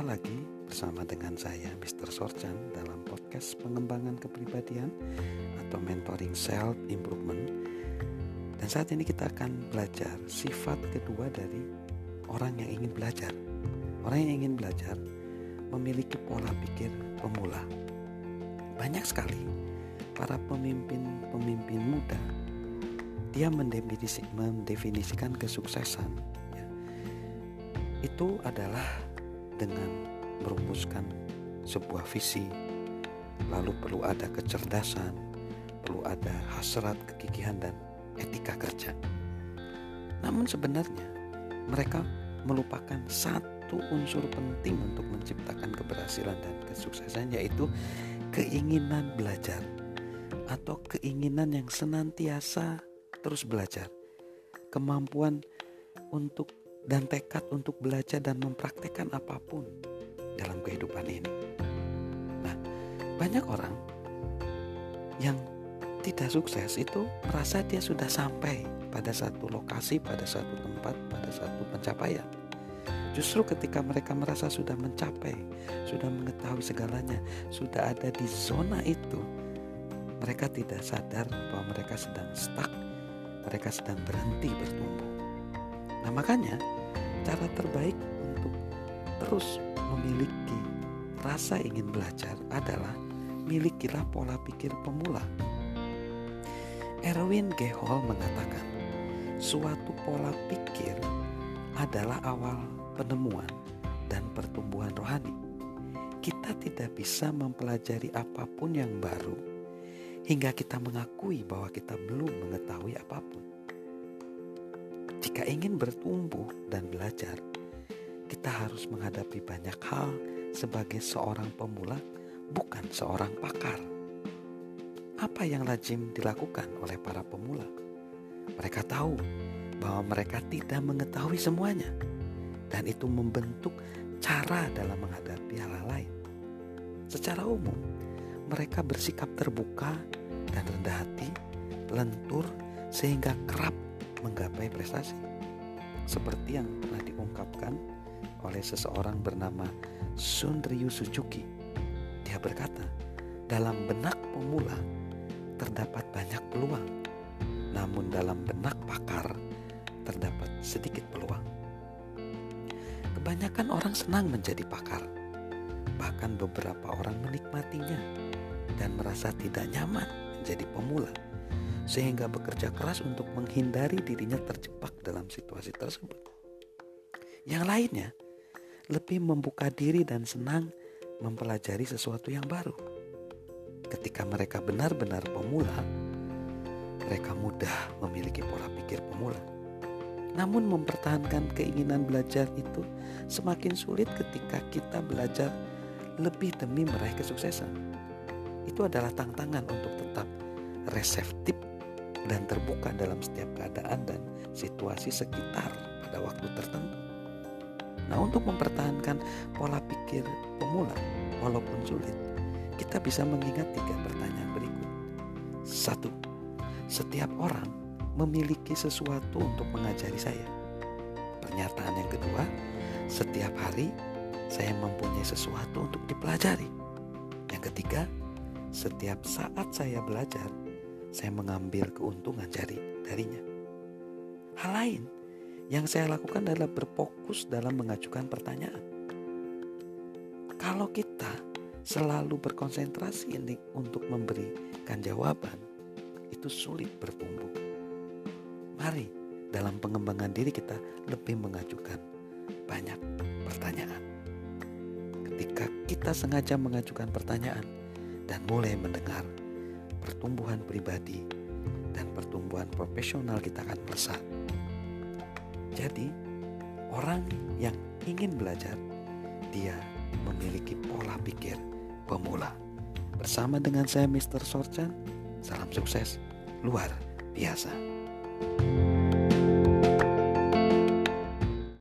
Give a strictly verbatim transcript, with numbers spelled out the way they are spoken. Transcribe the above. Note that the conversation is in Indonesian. Jumpa lagi bersama dengan saya mister Sorjan dalam podcast pengembangan kepribadian atau mentoring self improvement. Dan saat ini kita akan belajar sifat kedua dari orang yang ingin belajar. Orang yang ingin belajar memiliki pola pikir pemula. Banyak sekali para pemimpin-pemimpin muda, dia mendefinisikan kesuksesan ya, itu adalah dengan merumuskan sebuah visi, lalu perlu ada kecerdasan, perlu ada hasrat, kegigihan, dan etika kerja. Namun sebenarnya mereka melupakan satu unsur penting untuk menciptakan keberhasilan dan kesuksesan, yaitu keinginan belajar atau keinginan yang senantiasa terus belajar, kemampuan untuk dan tekad untuk belajar dan mempraktekkan apapun dalam kehidupan ini. Nah, banyak orang yang tidak sukses itu merasa dia sudah sampai pada satu lokasi, pada satu tempat, pada satu pencapaian. Justru ketika mereka merasa sudah mencapai, sudah mengetahui segalanya, sudah ada di zona itu, mereka tidak sadar bahwa mereka sedang stuck, mereka sedang berhenti bertumbuh. Nah, makanya cara terbaik untuk terus memiliki rasa ingin belajar adalah milikilah pola pikir pemula. Erwin Gehol mengatakan, suatu pola pikir adalah awal penemuan dan pertumbuhan rohani. Kita tidak bisa mempelajari apapun yang baru hingga kita mengakui bahwa kita belum mengetahui apapun. Jika ingin bertumbuh dan belajar, kita harus menghadapi banyak hal sebagai seorang pemula, bukan seorang pakar. Apa yang lazim dilakukan oleh para pemula? Mereka tahu bahwa mereka tidak mengetahui semuanya, dan itu membentuk cara dalam menghadapi hal lain. Secara umum, mereka bersikap terbuka dan rendah hati, lentur, sehingga kerap menggapai prestasi, seperti yang pernah diungkapkan oleh seseorang bernama Shunryu Suzuki. Dia berkata, dalam benak pemula terdapat banyak peluang, namun dalam benak pakar terdapat sedikit peluang. Kebanyakan orang senang menjadi pakar, bahkan beberapa orang menikmatinya dan merasa tidak nyaman menjadi pemula, sehingga bekerja keras untuk menghindari dirinya terjebak dalam situasi tersebut. Yang lainnya lebih membuka diri dan senang mempelajari sesuatu yang baru. Ketika mereka benar-benar pemula, mereka mudah memiliki pola pikir pemula. Namun mempertahankan keinginan belajar itu semakin sulit ketika kita belajar lebih demi meraih kesuksesan. Itu adalah tantangan untuk tetap reseptif dan terbuka dalam setiap keadaan dan situasi sekitar pada waktu tertentu. Nah, untuk mempertahankan pola pikir pemula walaupun sulit, kita bisa mengingat tiga pertanyaan berikut. Satu, setiap orang memiliki sesuatu untuk mengajari saya. Pernyataan yang kedua, setiap hari saya mempunyai sesuatu untuk dipelajari. Yang ketiga, setiap saat saya belajar, saya mengambil keuntungan dari darinya. Hal lain yang saya lakukan adalah berfokus dalam mengajukan pertanyaan. Kalau kita selalu berkonsentrasi untuk memberikan jawaban, itu sulit bertumbuh. Mari dalam pengembangan diri kita lebih mengajukan banyak pertanyaan. Ketika kita sengaja mengajukan pertanyaan dan mulai mendengar, pertumbuhan pribadi dan pertumbuhan profesional kita akan melesat. Jadi, orang yang ingin belajar, dia memiliki pola pikir pemula. Bersama dengan saya mister Sorjan, salam sukses luar biasa.